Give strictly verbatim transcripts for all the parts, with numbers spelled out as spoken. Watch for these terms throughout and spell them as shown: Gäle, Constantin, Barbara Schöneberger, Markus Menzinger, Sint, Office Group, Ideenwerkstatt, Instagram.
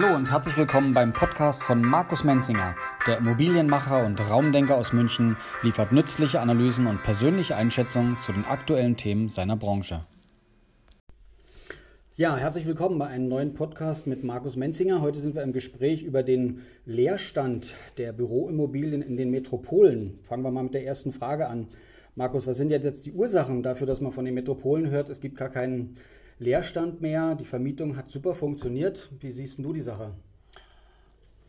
Hallo und herzlich willkommen beim Podcast von Markus Menzinger. Der Immobilienmacher und Raumdenker aus München liefert nützliche Analysen und persönliche Einschätzungen zu den aktuellen Themen seiner Branche. Ja, herzlich willkommen bei einem neuen Podcast mit Markus Menzinger. Heute sind wir im Gespräch über den Leerstand der Büroimmobilien in den Metropolen. Fangen wir mal mit der ersten Frage an. Markus, was sind jetzt die Ursachen dafür, dass man von den Metropolen hört, es gibt gar keinen Leerstand mehr, die Vermietung hat super funktioniert. Wie siehst du die Sache?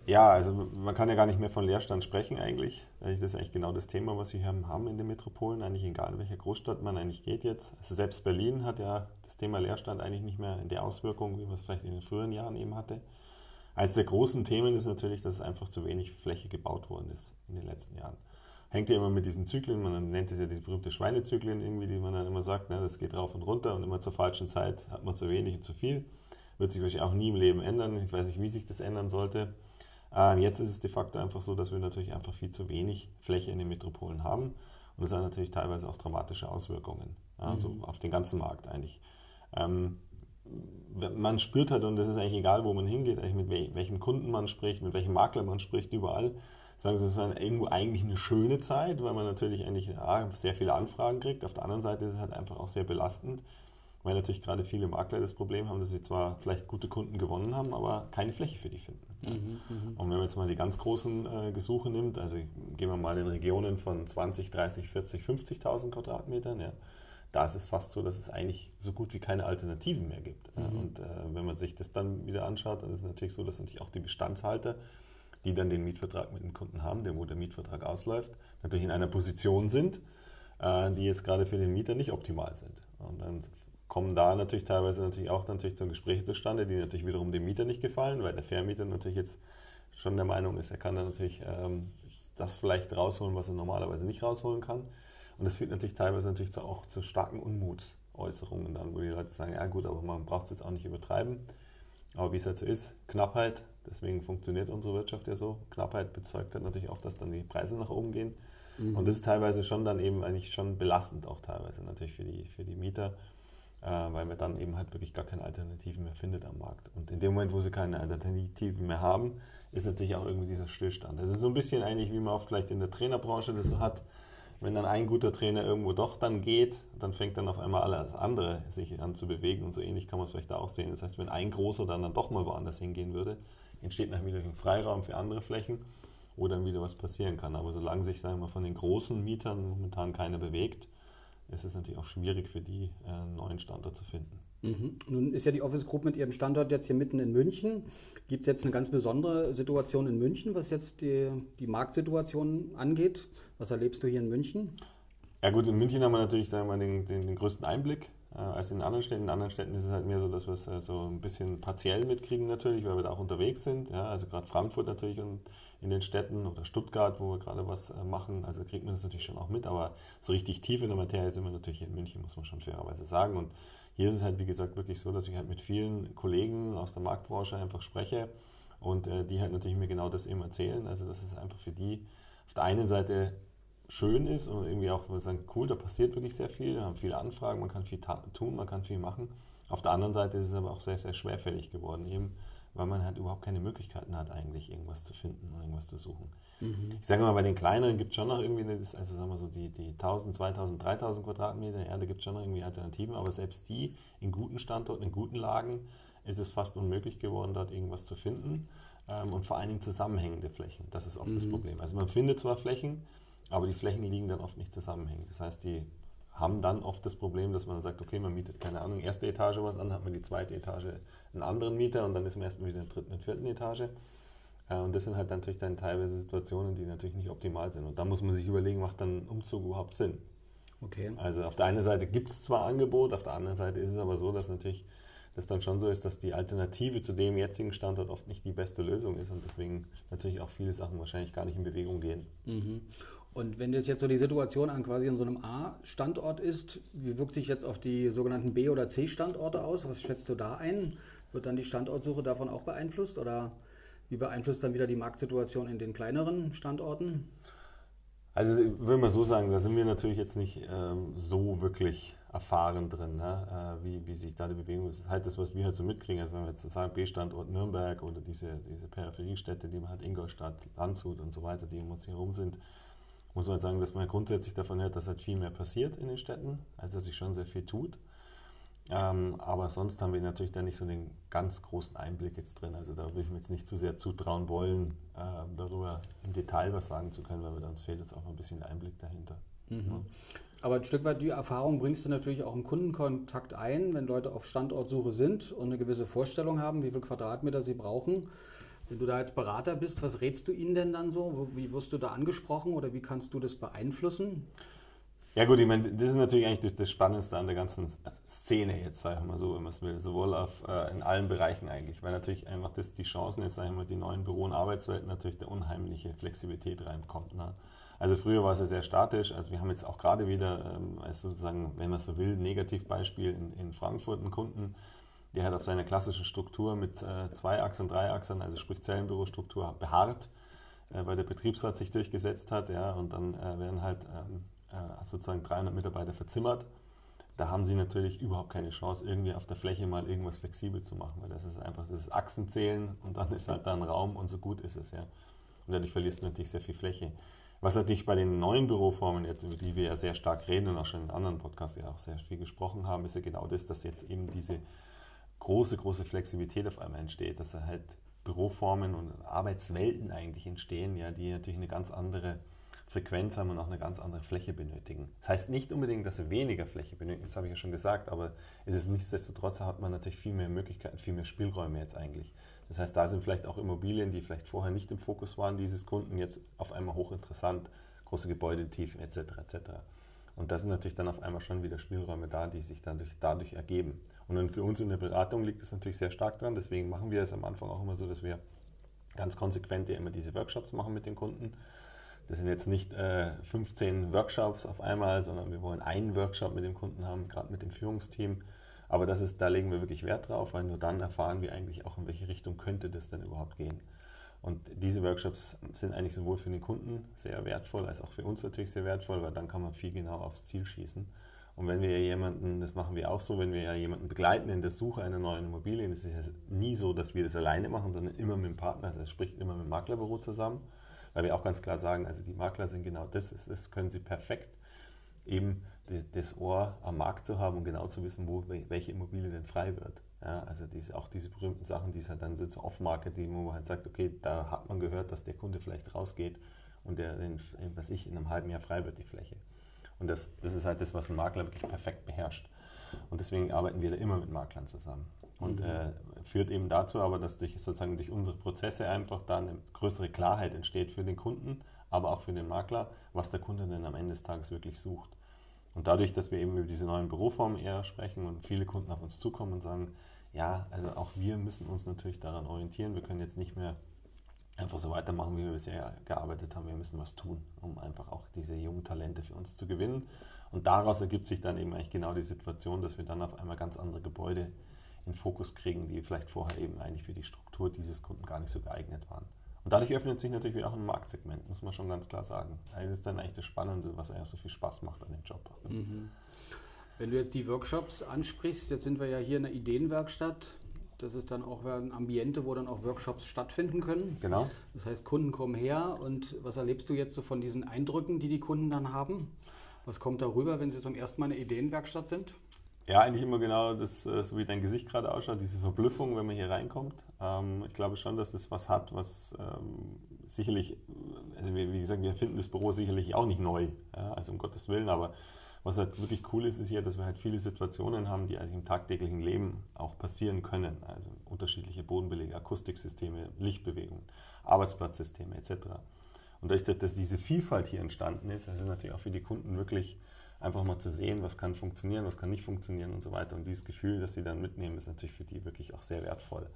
Ja, also man kann ja gar nicht mehr von Leerstand sprechen eigentlich. Das ist eigentlich genau das Thema, was wir hier haben in den Metropolen, eigentlich egal in welcher Großstadt man eigentlich geht jetzt. Also selbst Berlin hat ja das Thema Leerstand eigentlich nicht mehr in der Auswirkung, wie man es vielleicht in den früheren Jahren eben hatte. Eines der großen Themen ist natürlich, dass es einfach zu wenig Fläche gebaut worden ist in den letzten Jahren. Hängt ja immer mit diesen Zyklen, man nennt es ja die berühmte Schweinezyklen irgendwie, die man dann immer sagt, ne, das geht rauf und runter und immer zur falschen Zeit hat man zu wenig und zu viel. Wird sich wahrscheinlich auch nie im Leben ändern, ich weiß nicht, wie sich das ändern sollte. Ähm, jetzt ist es de facto einfach so, dass wir natürlich einfach viel zu wenig Fläche in den Metropolen haben und das hat natürlich teilweise auch dramatische Auswirkungen, also mhm. auf den ganzen Markt eigentlich. Ähm, man spürt halt, und das ist eigentlich egal, wo man hingeht, eigentlich mit welchem Kunden man spricht, mit welchem Makler man spricht, überall, sagen Sie, es war irgendwo eigentlich eine schöne Zeit, weil man natürlich eigentlich ja, sehr viele Anfragen kriegt. Auf der anderen Seite ist es halt einfach auch sehr belastend, weil natürlich gerade viele Makler das Problem haben, dass sie zwar vielleicht gute Kunden gewonnen haben, aber keine Fläche für die finden. Mhm, und wenn man jetzt mal die ganz großen äh, Gesuche nimmt, also gehen wir mal in Regionen von zwanzig, dreißig, vierzig, fünfzigtausend Quadratmetern, ja, da ist es fast so, dass es eigentlich so gut wie keine Alternativen mehr gibt. Mhm. Und äh, wenn man sich das dann wieder anschaut, dann ist es natürlich so, dass natürlich auch die Bestandshalter, die dann den Mietvertrag mit dem Kunden haben, der, wo der Mietvertrag ausläuft, natürlich in einer Position sind, die jetzt gerade für den Mieter nicht optimal sind. Und dann kommen da natürlich teilweise natürlich auch natürlich so Gespräche zustande, die natürlich wiederum dem Mieter nicht gefallen, weil der Vermieter natürlich jetzt schon der Meinung ist, er kann dann natürlich ähm, das vielleicht rausholen, was er normalerweise nicht rausholen kann. Und das führt natürlich teilweise natürlich auch zu starken Unmutsäußerungen dann, wo die Leute sagen, ja gut, aber man braucht es jetzt auch nicht übertreiben. Aber wie es halt so ist, Knappheit, deswegen funktioniert unsere Wirtschaft ja so, Knappheit bezeugt halt natürlich auch, dass dann die Preise nach oben gehen. Mhm. Und das ist teilweise schon dann eben eigentlich schon belastend auch teilweise natürlich für die, für die Mieter, äh, weil man dann eben halt wirklich gar keine Alternativen mehr findet am Markt. Und in dem Moment, wo sie keine Alternativen mehr haben, ist natürlich auch irgendwie dieser Stillstand. Das ist so ein bisschen eigentlich, wie man oft vielleicht in der Trainerbranche das so hat, wenn dann ein guter Trainer irgendwo doch dann geht, dann fängt dann auf einmal alles andere sich an zu bewegen und so ähnlich kann man es vielleicht da auch sehen. Das heißt, wenn ein großer dann, dann doch mal woanders hingehen würde, entsteht nachher wieder ein Freiraum für andere Flächen, wo dann wieder was passieren kann. Aber solange sich, sagen wir mal, von den großen Mietern momentan keiner bewegt, ist es natürlich auch schwierig für die, einen neuen Standort zu finden. Mhm. Nun ist ja die Office Group mit ihrem Standort jetzt hier mitten in München. Gibt es jetzt eine ganz besondere Situation in München, was jetzt die, die Marktsituation angeht? Was erlebst du hier in München? Ja gut, in München haben wir natürlich, sagen wir mal, den, den, den größten Einblick äh, als in anderen Städten. In anderen Städten ist es halt mehr so, dass wir es äh, so ein bisschen partiell mitkriegen natürlich, weil wir da auch unterwegs sind. Ja? Also gerade Frankfurt natürlich und in den Städten oder Stuttgart, wo wir gerade was äh, machen. Also kriegt man das natürlich schon auch mit, aber so richtig tief in der Materie sind wir natürlich hier in München, muss man schon fairerweise sagen. Und hier ist es halt, wie gesagt, wirklich so, dass ich halt mit vielen Kollegen aus der Marktbranche einfach spreche und äh, die halt natürlich mir genau das eben erzählen. Also dass es einfach für die auf der einen Seite schön ist und irgendwie auch, wir sagen, cool, da passiert wirklich sehr viel, wir haben viele Anfragen, man kann viel ta- tun, man kann viel machen. Auf der anderen Seite ist es aber auch sehr, sehr schwerfällig geworden eben, weil man halt überhaupt keine Möglichkeiten hat eigentlich, irgendwas zu finden und irgendwas zu suchen. Mhm. Ich sage mal, bei den kleineren gibt es schon noch irgendwie, das, also sagen wir so die, die tausend, zweitausend, dreitausend Quadratmeter, ja, da gibt es schon noch irgendwie Alternativen, aber selbst die in guten Standorten, in guten Lagen ist es fast unmöglich geworden, dort irgendwas zu finden ähm, und vor allen Dingen zusammenhängende Flächen, das ist oft mhm. das Problem. Also man findet zwar Flächen, aber die Flächen liegen dann oft nicht zusammenhängend, das heißt, die haben dann oft das Problem, dass man sagt, okay, man mietet, keine Ahnung, erste Etage was an, hat man die zweite Etage einen anderen Mieter und dann ist man erstmal wieder in der dritten und vierten Etage. Und das sind halt natürlich dann teilweise Situationen, die natürlich nicht optimal sind. Und da muss man sich überlegen, macht dann ein Umzug überhaupt Sinn? Okay. Also auf der einen Seite gibt es zwar Angebot, auf der anderen Seite ist es aber so, dass natürlich das dann schon so ist, dass die Alternative zu dem jetzigen Standort oft nicht die beste Lösung ist und deswegen natürlich auch viele Sachen wahrscheinlich gar nicht in Bewegung gehen. Mhm. Und wenn das jetzt so die Situation an quasi an so einem A-Standort ist, wie wirkt sich jetzt auf die sogenannten B- oder C-Standorte aus? Was schätzt du da ein? Wird dann die Standortsuche davon auch beeinflusst? Oder wie beeinflusst dann wieder die Marktsituation in den kleineren Standorten? Also ich würde mal so sagen, da sind wir natürlich jetzt nicht ähm, so wirklich erfahren drin, ne? äh, wie, wie sich da die Bewegung ist. Halt das, was wir halt so mitkriegen, also wenn wir jetzt sagen B-Standort Nürnberg oder diese, diese Peripheriestädte, die man hat, Ingolstadt, Landshut und so weiter, die um uns hier herum sind, muss man halt sagen, dass man grundsätzlich davon hört, dass halt viel mehr passiert in den Städten, also dass sich schon sehr viel tut. Ähm, aber sonst haben wir natürlich da nicht so den ganz großen Einblick jetzt drin. Also da würde ich mir jetzt nicht zu sehr zutrauen wollen, äh, darüber im Detail was sagen zu können, weil wir, uns fehlt jetzt auch ein bisschen der Einblick dahinter. Mhm. Ja. Aber ein Stück weit die Erfahrung bringst du natürlich auch im Kundenkontakt ein, wenn Leute auf Standortsuche sind und eine gewisse Vorstellung haben, wie viel Quadratmeter sie brauchen. Wenn du da jetzt Berater bist, was rätst du ihnen denn dann so? Wie wirst du da angesprochen oder wie kannst du das beeinflussen? Ja gut, ich meine, das ist natürlich eigentlich das Spannendste an der ganzen Szene jetzt, sage ich mal so, wenn man es will, sowohl auf, äh, in allen Bereichen eigentlich, weil natürlich einfach das, die Chancen jetzt, sage ich mal, die neuen Büro- und Arbeitswelten natürlich der unheimliche Flexibilität reinkommt. Ne? Also früher war es ja sehr statisch, also wir haben jetzt auch gerade wieder, ähm, sozusagen, wenn man so will, ein Negativbeispiel in, in Frankfurt einen Kunden, der hat auf seiner klassischen Struktur mit äh, zwei Achsen, drei Achsen, also sprich Zellenbürostruktur beharrt, äh, weil der Betriebsrat sich durchgesetzt hat, ja, und dann äh, werden halt ähm, sozusagen dreihundert Mitarbeiter verzimmert, da haben sie natürlich überhaupt keine Chance, irgendwie auf der Fläche mal irgendwas flexibel zu machen, weil das ist einfach, das ist Achsenzählen und dann ist halt da ein Raum und so gut ist es, ja. Und dadurch verlierst du natürlich sehr viel Fläche. Was natürlich bei den neuen Büroformen jetzt, über die wir ja sehr stark reden und auch schon in anderen Podcasts ja auch sehr viel gesprochen haben, ist ja genau das, dass jetzt eben diese große, große Flexibilität auf einmal entsteht, dass halt Büroformen und Arbeitswelten eigentlich entstehen, ja, die natürlich eine ganz andere Frequenz haben und auch eine ganz andere Fläche benötigen. Das heißt nicht unbedingt, dass sie weniger Fläche benötigen, das habe ich ja schon gesagt, aber es ist nichtsdestotrotz, hat man natürlich viel mehr Möglichkeiten, viel mehr Spielräume jetzt eigentlich. Das heißt, da sind vielleicht auch Immobilien, die vielleicht vorher nicht im Fokus waren, dieses Kunden jetzt auf einmal hochinteressant, große Gebäudetiefen et cetera et cetera. Und da sind natürlich dann auf einmal schon wieder Spielräume da, die sich dann durch, dadurch ergeben. Und dann für uns in der Beratung liegt es natürlich sehr stark dran, deswegen machen wir es am Anfang auch immer so, dass wir ganz konsequent ja immer diese Workshops machen mit den Kunden. Das sind jetzt nicht äh, fünfzehn Workshops auf einmal, sondern wir wollen einen Workshop mit dem Kunden haben, gerade mit dem Führungsteam. Aber das ist, da legen wir wirklich Wert drauf, weil nur dann erfahren wir eigentlich auch, in welche Richtung könnte das denn überhaupt gehen. Und diese Workshops sind eigentlich sowohl für den Kunden sehr wertvoll, als auch für uns natürlich sehr wertvoll, weil dann kann man viel genau aufs Ziel schießen. Und wenn wir jemanden, das machen wir auch so, wenn wir ja jemanden begleiten in der Suche einer neuen Immobilie, das ist ja nie so, dass wir das alleine machen, sondern immer mit dem Partner, das spricht immer mit dem Maklerbüro zusammen. Weil wir auch ganz klar sagen, also die Makler sind genau das, das können sie perfekt, eben das Ohr am Markt zu haben und genau zu wissen, wo welche Immobilie denn frei wird. Ja, also diese, auch diese berühmten Sachen, die es halt dann sind, so Off-Market, wo man halt sagt, okay, da hat man gehört, dass der Kunde vielleicht rausgeht und der, in, was ich, in einem halben Jahr frei wird, die Fläche. Und das, das ist halt das, was ein Makler wirklich perfekt beherrscht. Und deswegen arbeiten wir da immer mit Maklern zusammen. Und äh, führt eben dazu aber, dass durch, sozusagen durch unsere Prozesse einfach da eine größere Klarheit entsteht für den Kunden, aber auch für den Makler, was der Kunde denn am Ende des Tages wirklich sucht. Und dadurch, dass wir eben über diese neuen Büroformen eher sprechen und viele Kunden auf uns zukommen und sagen, ja, also auch wir müssen uns natürlich daran orientieren, wir können jetzt nicht mehr einfach so weitermachen, wie wir bisher gearbeitet haben, wir müssen was tun, um einfach auch diese jungen Talente für uns zu gewinnen. Und daraus ergibt sich dann eben eigentlich genau die Situation, dass wir dann auf einmal ganz andere Gebäude in Fokus kriegen, die vielleicht vorher eben eigentlich für die Struktur dieses Kunden gar nicht so geeignet waren. Und dadurch öffnet sich natürlich wieder auch ein Marktsegment, muss man schon ganz klar sagen. Also das ist dann eigentlich das Spannende, was eigentlich so viel Spaß macht an dem Job. Mhm. Wenn du jetzt die Workshops ansprichst, jetzt sind wir ja hier in der Ideenwerkstatt. Das ist dann auch ein Ambiente, wo dann auch Workshops stattfinden können. Genau. Das heißt, Kunden kommen her und was erlebst du jetzt so von diesen Eindrücken, die die Kunden dann haben? Was kommt darüber, wenn sie zum ersten Mal in der Ideenwerkstatt sind? Ja, eigentlich immer genau das, so wie dein Gesicht gerade ausschaut, diese Verblüffung, wenn man hier reinkommt. Ich glaube schon, dass das was hat, was sicherlich, also wie gesagt, wir finden das Büro sicherlich auch nicht neu, also um Gottes Willen, aber was halt wirklich cool ist, ist hier, dass wir halt viele Situationen haben, die eigentlich im tagtäglichen Leben auch passieren können, also unterschiedliche Bodenbeläge, Akustiksysteme, Lichtbewegungen, Arbeitsplatzsysteme et cetera. Und dadurch, dass diese Vielfalt hier entstanden ist, also natürlich auch für die Kunden wirklich einfach mal zu sehen, was kann funktionieren, was kann nicht funktionieren und so weiter. Und dieses Gefühl, das sie dann mitnehmen, ist natürlich für die wirklich auch sehr wertvoll.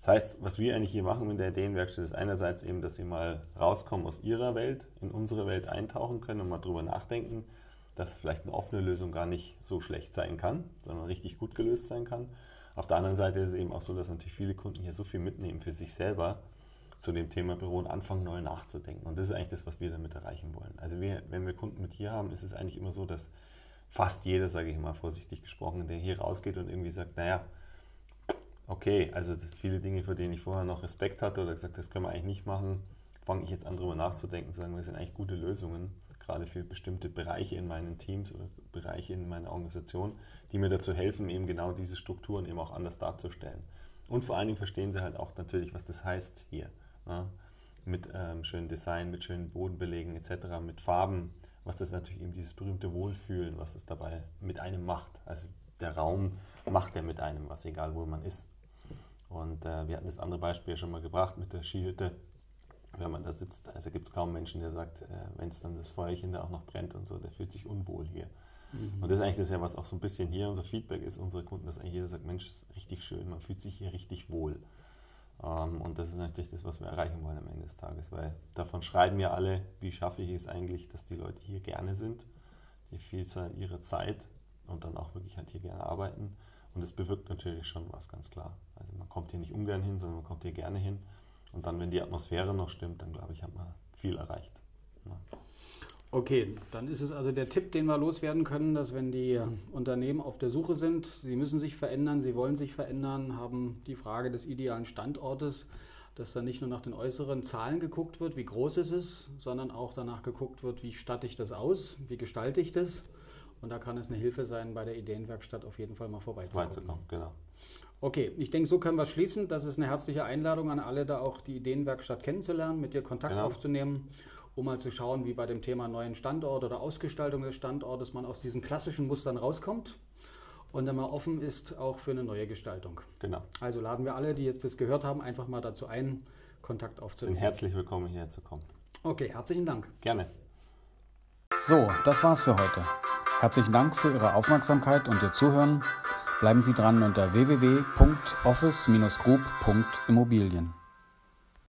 Das heißt, was wir eigentlich hier machen mit der Ideenwerkstatt, ist einerseits eben, dass sie mal rauskommen aus ihrer Welt, in unsere Welt eintauchen können und mal drüber nachdenken, dass vielleicht eine offene Lösung gar nicht so schlecht sein kann, sondern richtig gut gelöst sein kann. Auf der anderen Seite ist es eben auch so, dass natürlich viele Kunden hier so viel mitnehmen für sich selber, zu dem Thema Büro und anfangen, neu nachzudenken. Und das ist eigentlich das, was wir damit erreichen wollen. Also wir, wenn wir Kunden mit hier haben, ist es eigentlich immer so, dass fast jeder, sage ich mal vorsichtig gesprochen, der hier rausgeht und irgendwie sagt, naja, okay, also das viele Dinge, für denen ich vorher noch Respekt hatte oder gesagt, das können wir eigentlich nicht machen, fange ich jetzt an, drüber nachzudenken, zu sagen, das sind eigentlich gute Lösungen, gerade für bestimmte Bereiche in meinen Teams oder Bereiche in meiner Organisation, die mir dazu helfen, eben genau diese Strukturen eben auch anders darzustellen. Und vor allen Dingen verstehen sie halt auch natürlich, was das heißt hier. Ne? Mit ähm, schönem Design, mit schönen Bodenbelägen et cetera, mit Farben, was das natürlich eben dieses berühmte Wohlfühlen, was das dabei mit einem macht. Also der Raum macht ja mit einem was, egal wo man ist. Und äh, wir hatten das andere Beispiel ja schon mal gebracht mit der Skihütte. Wenn man da sitzt, also gibt es kaum Menschen, der sagt, äh, wenn es dann das Feuerchen da auch noch brennt und so, der fühlt sich unwohl hier. Mhm. Und das ist eigentlich das ja, was auch so ein bisschen hier unser Feedback ist, unsere Kunden, dass eigentlich jeder sagt, Mensch, das ist richtig schön, man fühlt sich hier richtig wohl. Ähm, und das ist natürlich das, was wir erreichen wollen am Ende des Tages, weil davon schreiben ja alle, wie schaffe ich es eigentlich, dass die Leute hier gerne sind, die Vielzahl ihrer Zeit und dann auch wirklich halt hier gerne arbeiten. Und das bewirkt natürlich schon was, ganz klar. Also man kommt hier nicht ungern hin, sondern man kommt hier gerne hin. Und dann, wenn die Atmosphäre noch stimmt, dann glaube ich, hat man viel erreicht. Ja. Okay, dann ist es also der Tipp, den wir loswerden können, dass wenn die Unternehmen auf der Suche sind, sie müssen sich verändern, sie wollen sich verändern, haben die Frage des idealen Standortes, dass dann nicht nur nach den äußeren Zahlen geguckt wird, wie groß ist es, sondern auch danach geguckt wird, wie statte ich das aus, wie gestalte ich das. Und da kann es eine Hilfe sein, bei der Ideenwerkstatt auf jeden Fall mal vorbeizukommen. Genau. Okay, ich denke, so können wir es schließen. Das ist eine herzliche Einladung an alle, da auch die Ideenwerkstatt kennenzulernen, mit dir Kontakt genau. aufzunehmen, um mal zu schauen, wie bei dem Thema neuen Standort oder Ausgestaltung des Standortes man aus diesen klassischen Mustern rauskommt und dann mal offen ist auch für eine neue Gestaltung. Genau. Also laden wir alle, die jetzt das gehört haben, einfach mal dazu ein, Kontakt aufzunehmen. Sind herzlich willkommen, hierher zu kommen. Okay, herzlichen Dank. Gerne. So, das war's für heute. Herzlichen Dank für Ihre Aufmerksamkeit und Ihr Zuhören. Bleiben Sie dran unter w w w Punkt office Bindestrich group Punkt immobilien.